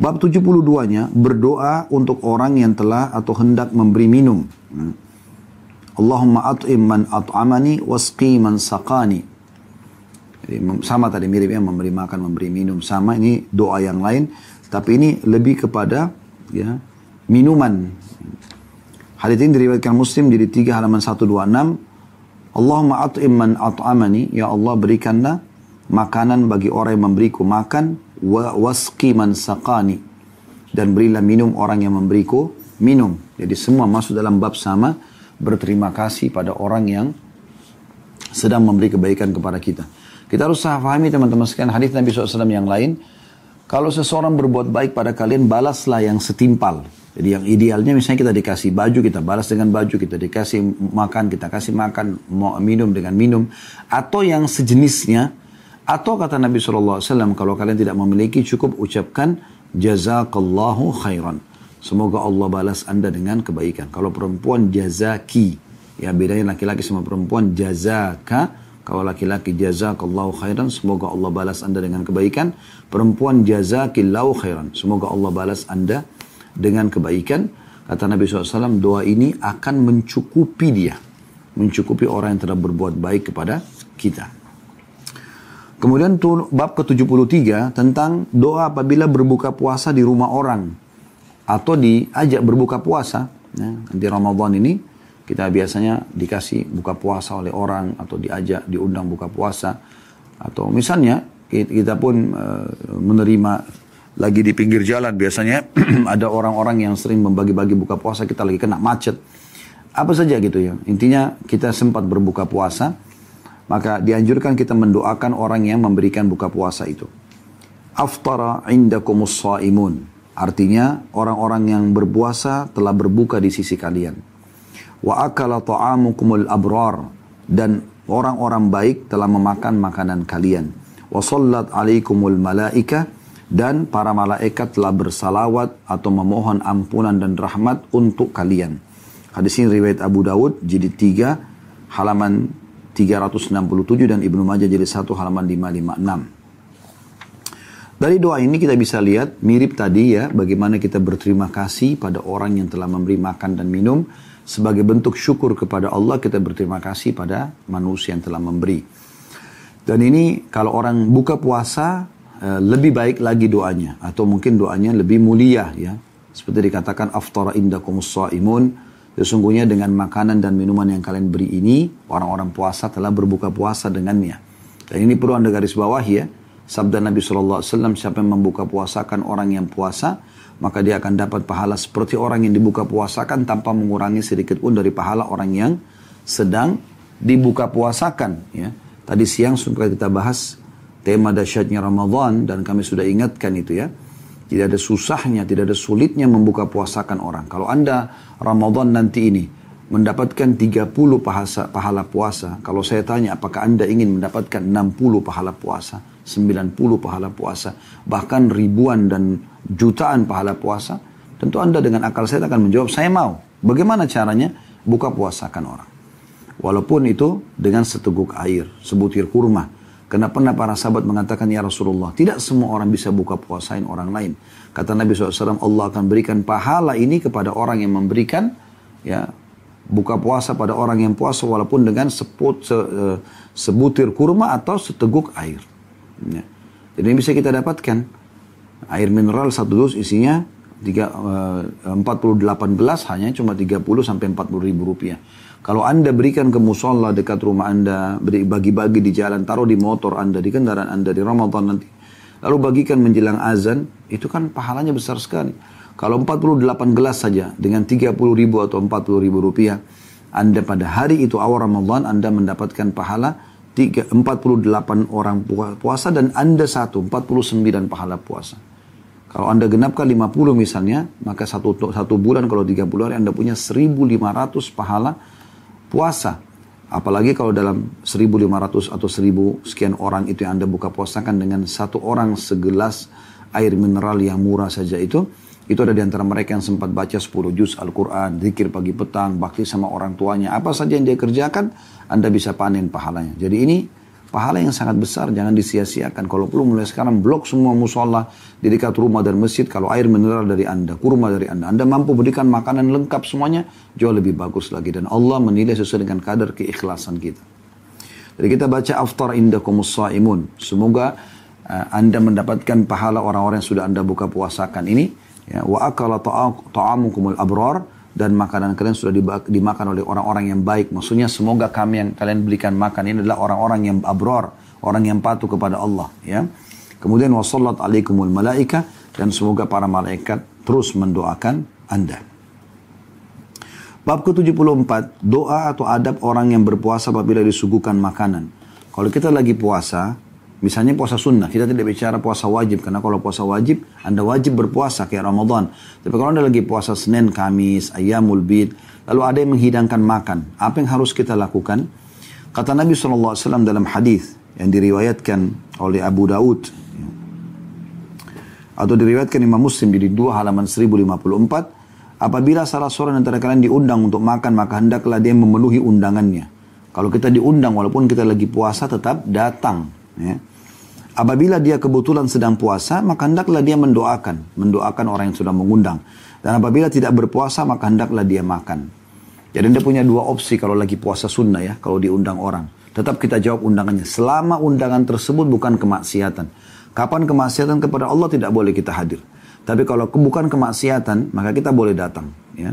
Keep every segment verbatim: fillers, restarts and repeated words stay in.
Bab tujuh puluh dua-nya, berdoa untuk orang yang telah atau hendak memberi minum. Allahumma at'im man at'amani wasqi man saqani. Jadi, sama tadi, mirip ya, memberi makan, memberi minum. Sama, ini doa yang lain. Tapi ini lebih kepada ya minuman. Hadits ini diriwayatkan Muslim jadi tiga halaman seratus dua puluh enam. Allahumma at'im man at'amani. Ya Allah, berikanlah makanan bagi orang yang memberiku makan. Wa wasqi man saqani. Dan berilah minum orang yang memberiku minum. Jadi semua masuk dalam bab sama. Berterima kasih pada orang yang sedang memberi kebaikan kepada kita. Kita harus fahami teman-teman sekalian hadis Nabi shallallahu alaihi wasallam yang lain. Kalau seseorang berbuat baik pada kalian, balaslah yang setimpal. Jadi yang idealnya misalnya kita dikasih baju, kita balas dengan baju. Kita dikasih makan, kita kasih makan. Mau minum dengan minum. Atau yang sejenisnya. Atau kata Nabi shallallahu alaihi wasallam, kalau kalian tidak memiliki, cukup ucapkan jazakallahu khairan. Semoga Allah balas anda dengan kebaikan. Kalau perempuan jazaki. Ya bedanya laki-laki sama perempuan jazaka. Kalau laki-laki jazakallahu khairan, semoga Allah balas anda dengan kebaikan. Perempuan jazakillahu khairan, semoga Allah balas anda dengan kebaikan. Kata Nabi shallallahu alaihi wasallam, doa ini akan mencukupi dia. Mencukupi orang yang telah berbuat baik kepada kita. Kemudian bab ke tujuh puluh tiga tentang doa apabila berbuka puasa di rumah orang. Atau diajak berbuka puasa. Ya, nanti Ramadan ini. Kita biasanya dikasih buka puasa oleh orang atau diajak, diundang buka puasa. Atau misalnya kita pun e, menerima lagi di pinggir jalan. Biasanya ada orang-orang yang sering membagi-bagi buka puasa, kita lagi kena macet. Apa saja gitu ya. Intinya kita sempat berbuka puasa. Maka dianjurkan kita mendoakan orang yang memberikan buka puasa itu. Aftara indakumus shaimun. Artinya orang-orang yang berpuasa telah berbuka di sisi kalian. Wa akala ta'amukumul abrar, dan orang-orang baik telah memakan makanan kalian. Wa sallat alaikumul malaika, dan para malaikat telah bersalawat atau memohon ampunan dan rahmat untuk kalian. Hadis ini riwayat Abu Dawud jilid tiga halaman tiga ratus enam puluh tujuh dan Ibnu Majah jilid satu halaman lima ratus lima puluh enam. Dari doa ini kita bisa lihat mirip tadi ya, bagaimana kita berterima kasih pada orang yang telah memberi makan dan minum. Sebagai bentuk syukur kepada Allah, kita berterima kasih pada manusia yang telah memberi. Dan ini kalau orang buka puasa, lebih baik lagi doanya. Atau mungkin doanya lebih mulia ya. Seperti dikatakan, aftara indakumus shaimun. Sesungguhnya dengan makanan dan minuman yang kalian beri ini, orang-orang puasa telah berbuka puasa dengannya. Dan ini perlu anda garis bawahi ya. Sabda Nabi shallallahu alaihi wasallam, siapa yang membuka puasakan orang yang puasa, maka dia akan dapat pahala seperti orang yang dibuka puasakan tanpa mengurangi sedikit pun dari pahala orang yang sedang dibuka puasakan. Ya. Tadi siang sudah kita bahas tema dahsyatnya Ramadan dan kami sudah ingatkan itu ya. Tidak ada susahnya, tidak ada sulitnya membuka puasakan orang. Kalau anda Ramadan nanti ini mendapatkan tiga puluh pahala, pahala puasa. Kalau saya tanya apakah anda ingin mendapatkan enam puluh pahala puasa, sembilan puluh pahala puasa, bahkan ribuan dan jutaan pahala puasa, tentu anda dengan akal sehat akan menjawab, saya mau. Bagaimana caranya? Buka puasakan orang. Walaupun itu dengan seteguk air, sebutir kurma. Karena pernah para sahabat mengatakan, ya Rasulullah, tidak semua orang bisa buka puasain orang lain. Kata Nabi shallallahu alaihi wasallam, Allah akan berikan pahala ini kepada orang yang memberikan ya buka puasa pada orang yang puasa, walaupun dengan seput, se, sebutir kurma atau seteguk air ya. Jadi ini bisa kita dapatkan. Air mineral satu dus isinya empat puluh delapan gelas, hanya cuma tiga puluh sampai empat puluh ribu rupiah. Kalau anda berikan ke musola dekat rumah anda, bagi-bagi di jalan, taruh di motor anda, di kendaraan anda, di Ramadan nanti, lalu bagikan menjelang azan, itu kan pahalanya besar sekali. Kalau empat puluh delapan gelas saja dengan tiga puluh ribu atau empat puluh ribu rupiah, anda pada hari itu awal Ramadan anda mendapatkan pahala empat puluh delapan orang puasa dan anda satu, empat puluh sembilan pahala puasa. Kalau anda genapkan lima puluh misalnya, maka satu, satu bulan kalau tiga puluh hari anda punya seribu lima ratus pahala puasa. Apalagi kalau dalam seribu lima ratus atau seribu sekian orang itu yang anda buka puasakan dengan satu orang segelas air mineral yang murah saja itu, itu ada di antara mereka yang sempat baca sepuluh juz Al-Quran, zikir pagi petang, bakti sama orang tuanya, apa saja yang dia kerjakan, anda bisa panen pahalanya. Jadi ini Pahala yang sangat besar, jangan disia-siakan. Kalau perlu mulai sekarang blok semua musola di dekat rumah dan masjid. Kalau air mineral dari Anda, kurma dari Anda, Anda mampu berikan makanan lengkap semuanya, jauh lebih bagus lagi. Dan Allah menilai sesuai dengan kadar keikhlasan kita. Jadi kita baca aftar indakumus shaimun. Semoga uh, Anda mendapatkan pahala orang-orang yang sudah Anda buka puasakan ini. Ya, wa akala ta'amukumul abrar, dan makanan kalian sudah dimakan oleh orang-orang yang baik. Maksudnya semoga kami yang kalian berikan makan ini adalah orang-orang yang abror, orang yang patuh kepada Allah, ya. Kemudian wasallat alaikumul malaika, dan semoga para malaikat terus mendoakan Anda. Bab ke tujuh puluh empat, doa atau adab orang yang berpuasa apabila disuguhkan makanan. Kalau kita lagi puasa, misalnya puasa sunnah, kita tidak bicara puasa wajib, karena kalau puasa wajib, Anda wajib berpuasa kayak Ramadan. Tapi kalau Anda lagi puasa Senin, Kamis, Ayyamul Bid, lalu ada yang menghidangkan makan, apa yang harus kita lakukan? Kata Nabi shallallahu alaihi wasallam dalam hadis yang diriwayatkan oleh Abu Daud, atau diriwayatkan Imam Muslim di dua halaman seribu lima puluh empat, apabila salah seorang antara kalian diundang untuk makan, maka hendaklah dia memenuhi undangannya. Kalau kita diundang, walaupun kita lagi puasa, tetap datang, ya. Apabila dia kebetulan sedang puasa, maka hendaklah dia mendoakan, mendoakan orang yang sudah mengundang. Dan apabila tidak berpuasa, maka hendaklah dia makan. Jadi Anda punya dua opsi kalau lagi puasa sunnah, ya, kalau diundang orang. Tetap kita jawab undangannya, selama undangan tersebut bukan kemaksiatan. Kapan kemaksiatan kepada Allah tidak boleh kita hadir. Tapi kalau bukan kemaksiatan, maka kita boleh datang, ya.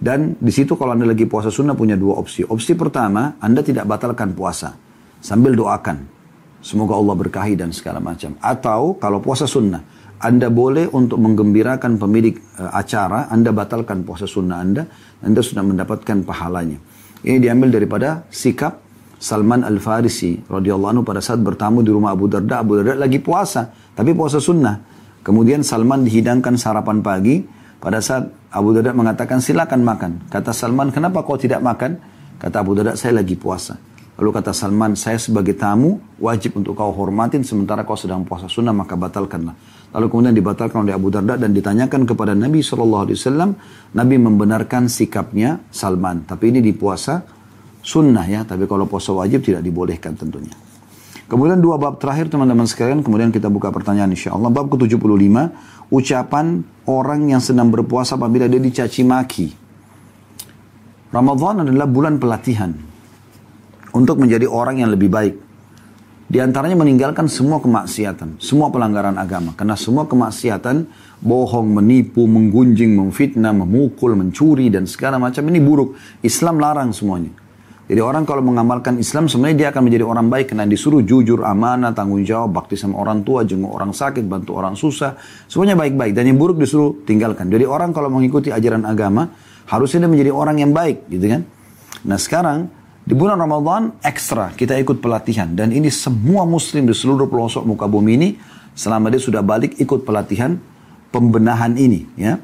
Dan di situ kalau Anda lagi puasa sunnah punya dua opsi. Opsi pertama, Anda tidak batalkan puasa, sambil doakan. Semoga Allah berkahi dan segala macam. Atau kalau puasa sunnah, Anda boleh untuk menggembirakan pemilik e, acara, Anda batalkan puasa sunnah Anda, Anda sudah mendapatkan pahalanya. Ini diambil daripada sikap Salman Al-Farisi radhiyallahu anhu pada saat bertamu di rumah Abu Darda. Abu Darda lagi puasa, tapi puasa sunnah. Kemudian Salman dihidangkan sarapan pagi, pada saat Abu Darda mengatakan silakan makan. Kata Salman, kenapa kau tidak makan? Kata Abu Darda, saya lagi puasa. Lalu kata Salman, saya sebagai tamu wajib untuk kau hormatin sementara kau sedang puasa sunnah, maka batalkanlah. Lalu kemudian dibatalkan oleh Abu Darda dan ditanyakan kepada Nabi shallallahu alaihi wasallam. Nabi membenarkan sikapnya Salman. Tapi ini di puasa sunnah, ya. Tapi kalau puasa wajib tidak dibolehkan tentunya. Kemudian dua bab terakhir teman-teman sekalian. Kemudian kita buka pertanyaan insya Allah. Bab ke tujuh puluh lima, ucapan orang yang sedang berpuasa apabila dia dicaci maki. Ramadan adalah bulan pelatihan untuk menjadi orang yang lebih baik. Di antaranya meninggalkan semua kemaksiatan, semua pelanggaran agama. Karena semua kemaksiatan, bohong, menipu, menggunjing, memfitnah, memukul, mencuri, dan segala macam ini buruk. Islam larang semuanya. Jadi orang kalau mengamalkan Islam, sebenarnya dia akan menjadi orang baik. Karena disuruh jujur, amanah, tanggung jawab, bakti sama orang tua, jenguk orang sakit, bantu orang susah. Semuanya baik-baik. Dan yang buruk disuruh tinggalkan. Jadi orang kalau mengikuti ajaran agama, harusnya dia menjadi orang yang baik, gitu kan. Nah sekarang, di bulan Ramadan ekstra kita ikut pelatihan, dan ini semua muslim di seluruh pelosok muka bumi ini selama dia sudah balik ikut pelatihan pembenahan ini, ya.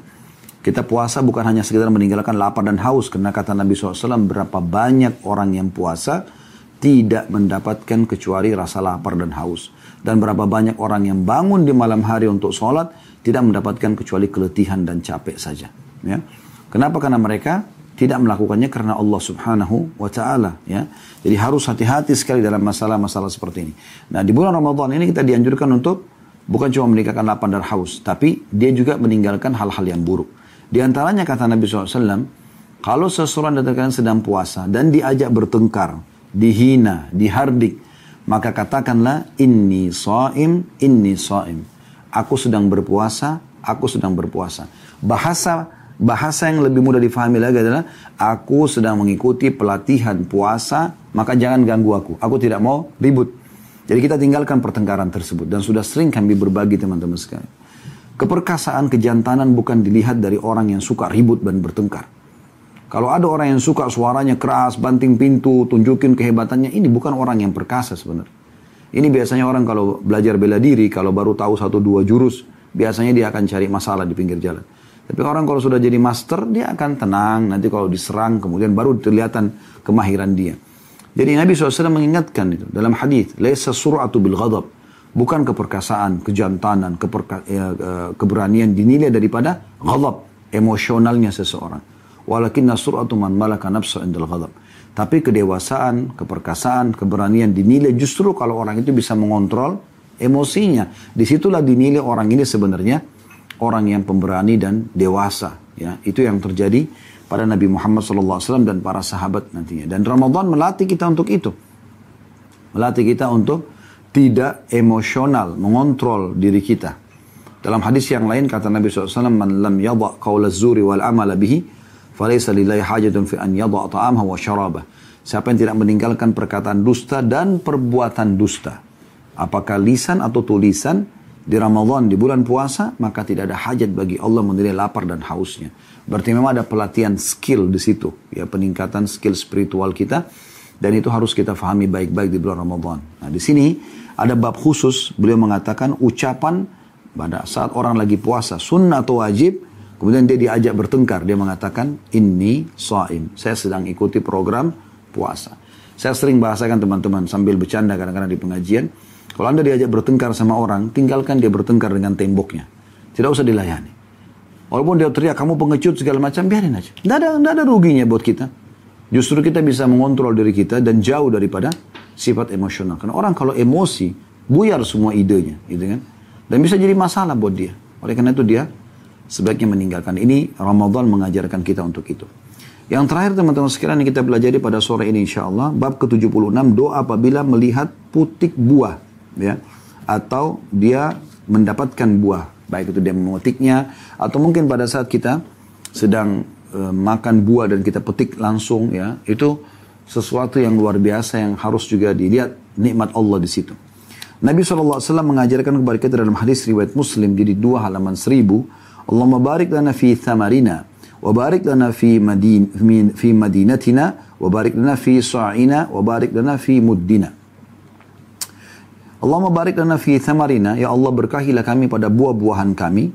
Kita puasa bukan hanya sekedar meninggalkan lapar dan haus, karena kata Nabi shallallahu alaihi wasallam berapa banyak orang yang puasa tidak mendapatkan kecuali rasa lapar dan haus. Dan berapa banyak orang yang bangun di malam hari untuk sholat tidak mendapatkan kecuali keletihan dan capek saja, ya. Kenapa? Karena mereka tidak melakukannya karena Allah subhanahu wa ta'ala, ya. Jadi harus hati-hati sekali dalam masalah-masalah seperti ini. Nah di bulan Ramadan ini kita dianjurkan untuk bukan cuma meninggalkan lapar dan haus, tapi dia juga meninggalkan hal-hal yang buruk. Di antaranya kata Nabi shallallahu alaihi wasallam, kalau seseorang dari kalian sedang puasa dan diajak bertengkar, dihina, dihardik, maka katakanlah inni sha'im, inni sha'im. Aku sedang berpuasa, aku sedang berpuasa. Bahasa Bahasa yang lebih mudah difahami lagi adalah, aku sedang mengikuti pelatihan puasa, maka jangan ganggu aku. Aku tidak mau ribut. Jadi kita tinggalkan pertengkaran tersebut. Dan sudah sering kami berbagi teman-teman sekalian. Keperkasaan, kejantanan bukan dilihat dari orang yang suka ribut dan bertengkar. Kalau ada orang yang suka suaranya keras, banting pintu, tunjukin kehebatannya, ini bukan orang yang perkasa sebenarnya. Ini biasanya orang kalau belajar bela diri, kalau baru tahu satu dua jurus, biasanya dia akan cari masalah di pinggir jalan. Tapi orang kalau sudah jadi master, dia akan tenang. Nanti kalau diserang, kemudian baru kelihatan kemahiran dia. Jadi Nabi shallallahu alaihi wasallam mengingatkan itu dalam hadis, laisa sur'atu bil ghadab. Bukan keperkasaan, kejantanan, keperka, eh, keberanian dinilai daripada ghadab, emosionalnya seseorang. Walakinna sur'atu man malaka nafsa indal ghadab. Tapi kedewasaan, keperkasaan, keberanian dinilai justru kalau orang itu bisa mengontrol emosinya. Disitulah dinilai orang ini sebenarnya orang yang pemberani dan dewasa. Ya, itu yang terjadi pada Nabi Muhammad shallallahu alaihi wasallam dan para sahabat nantinya. Dan Ramadan melatih kita untuk itu. Melatih kita untuk tidak emosional, mengontrol diri kita. Dalam hadis yang lain kata Nabi shallallahu alaihi wasallam, "Man lam yadha' qawla zuri wal amala bihi, falaysa lillahi hajatun fi an yadha' ta'amahu wa syarabah." Siapa yang tidak meninggalkan perkataan dusta dan perbuatan dusta, apakah lisan atau tulisan, di Ramadan, di bulan puasa, maka tidak ada hajat bagi Allah menilai lapar dan hausnya. Berarti memang ada pelatihan skill di situ, ya, peningkatan skill spiritual kita, dan itu harus kita fahami baik-baik di bulan Ramadan. Nah, di sini ada bab khusus, beliau mengatakan ucapan pada saat orang lagi puasa, sunnah atau wajib. Kemudian dia diajak bertengkar, dia mengatakan, "Inni sha'im." Saya sedang ikuti program puasa. Saya sering bahasakan teman-teman sambil bercanda kadang-kadang di pengajian. Kalau Anda diajak bertengkar sama orang, tinggalkan dia bertengkar dengan temboknya. Tidak usah dilayani. Walaupun dia teriak, "Kamu pengecut," segala macam, biarin aja. Tidak ada, tidak ada ruginya buat kita. Justru kita bisa mengontrol diri kita dan jauh daripada sifat emosional. Karena orang kalau emosi, buyar semua idenya, gitu kan? Dan bisa jadi masalah buat dia. Oleh karena itu dia sebaiknya meninggalkan. Ini Ramadan mengajarkan kita untuk itu. Yang terakhir teman-teman sekalian yang kita pelajari pada sore ini insyaAllah. Bab ke tujuh puluh enam, doa apabila melihat putik buah. Ya, atau dia mendapatkan buah. Baik itu dia memetiknya. Atau mungkin pada saat kita sedang e, makan buah dan kita petik langsung. Ya, itu sesuatu yang luar biasa yang harus juga dilihat nikmat Allah di situ. Nabi shallallahu alaihi wasallam mengajarkan kepada kita dalam hadis riwayat Muslim. Jadi dua halaman seribu. Allahumma barik lana fi thamarina, wa barik lana fi madin, fi madinatina, wa barik lana fi sa'ina, wa barik lana fi muddina. Allahumma barik lana fi thamarina, ya Allah berkahilah kami pada buah-buahan kami,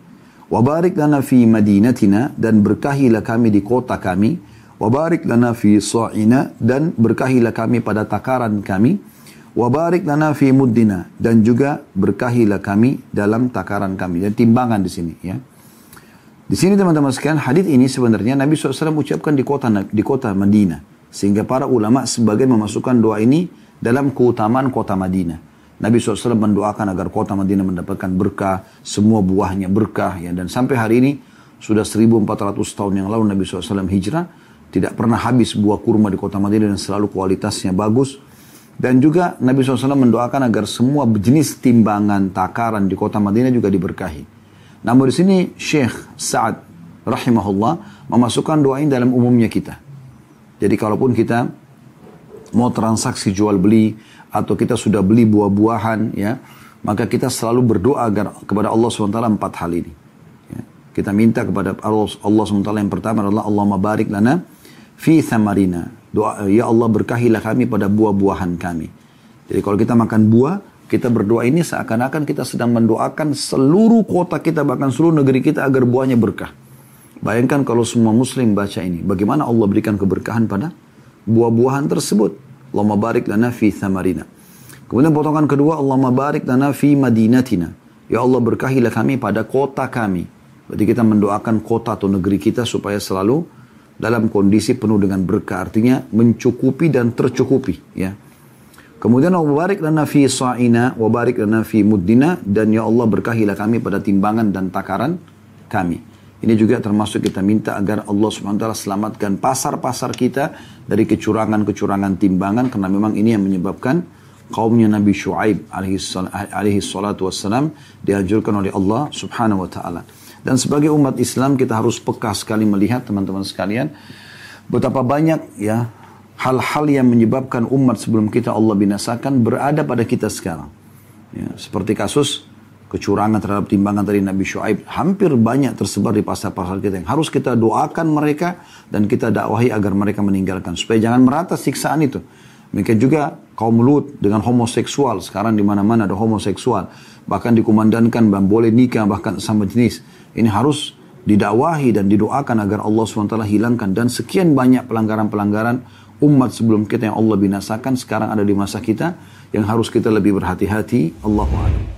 wa barik lana fi madinatina, dan berkahilah kami di kota kami, wa barik lana fi sa'ina, dan berkahilah kami pada takaran kami, wa barik lana fi muddina, dan juga berkahilah kami dalam takaran kami. Jadi timbangan di sini, ya. Di sini teman-teman sekalian, hadis ini sebenarnya Nabi shallallahu alaihi wasallam ucapkan di kota di kota Madinah. Sehingga para ulama sebagian memasukkan doa ini dalam keutamaan kota Madinah. Nabi shallallahu alaihi wasallam mendoakan agar kota Madinah mendapatkan berkah, semua buahnya berkah. Ya. Dan sampai hari ini, sudah seribu empat ratus tahun yang lalu Nabi shallallahu alaihi wasallam hijrah, tidak pernah habis buah kurma di kota Madinah dan selalu kualitasnya bagus. Dan juga Nabi shallallahu alaihi wasallam mendoakan agar semua jenis timbangan, takaran di kota Madinah juga diberkahi. Namun di sini Syekh Sa'ad rahimahullah memasukkan doa ini dalam umumnya kita. Jadi kalaupun kita mau transaksi jual beli atau kita sudah beli buah-buahan, ya, maka kita selalu berdoa agar kepada Allah subhanahu wa taala empat hal ini. Ya. Kita minta kepada Allah subhanahu wa taala, yang pertama adalah Allahumma barik lana fi thamarina. Doa, ya Allah berkahilah kami pada buah-buahan kami. Jadi kalau kita makan buah, kita berdoa ini seakan-akan kita sedang mendoakan seluruh kota kita, bahkan seluruh negeri kita agar buahnya berkah. Bayangkan kalau semua muslim baca ini, bagaimana Allah berikan keberkahan pada buah-buahan tersebut. Allahumma barik lana fi thamarina. Kemudian potongan kedua, Allahumma barik lana fi madinatina. Ya Allah berkahilah kami pada kota kami. Berarti kita mendoakan kota atau negeri kita supaya selalu dalam kondisi penuh dengan berkah. Artinya mencukupi dan tercukupi, ya. Kemudian wa barik lana fi sa'ina wa barik lana fi muddina, dan ya Allah berkahilah kami pada timbangan dan takaran kami. Ini juga termasuk kita minta agar Allah subhanahu wa taala selamatkan pasar-pasar kita dari kecurangan-kecurangan timbangan, karena memang ini yang menyebabkan kaumnya Nabi Syuaib alaihi salatu wassalam dihancurkan oleh Allah subhanahu wa ta'ala. Dan sebagai umat Islam kita harus peka sekali melihat teman-teman sekalian betapa banyak, ya, hal-hal yang menyebabkan umat sebelum kita Allah binasakan berada pada kita sekarang. Ya, seperti kasus kecurangan terhadap timbangan tadi Nabi Syuaib. Hampir banyak tersebar di pasar-pasar kita yang harus kita doakan mereka dan kita dakwahi agar mereka meninggalkan. Supaya jangan merata siksaan itu. Mungkin juga kaum Lut dengan homoseksual. Sekarang di mana-mana ada homoseksual. Bahkan dikumandankan boleh nikah bahkan sama jenis. Ini harus didakwahi dan didoakan agar Allah subhanahu wa taala hilangkan. Dan sekian banyak pelanggaran-pelanggaran umat sebelum kita yang Allah binasakan sekarang ada di masa kita yang harus kita lebih berhati-hati. Allahu a'lam.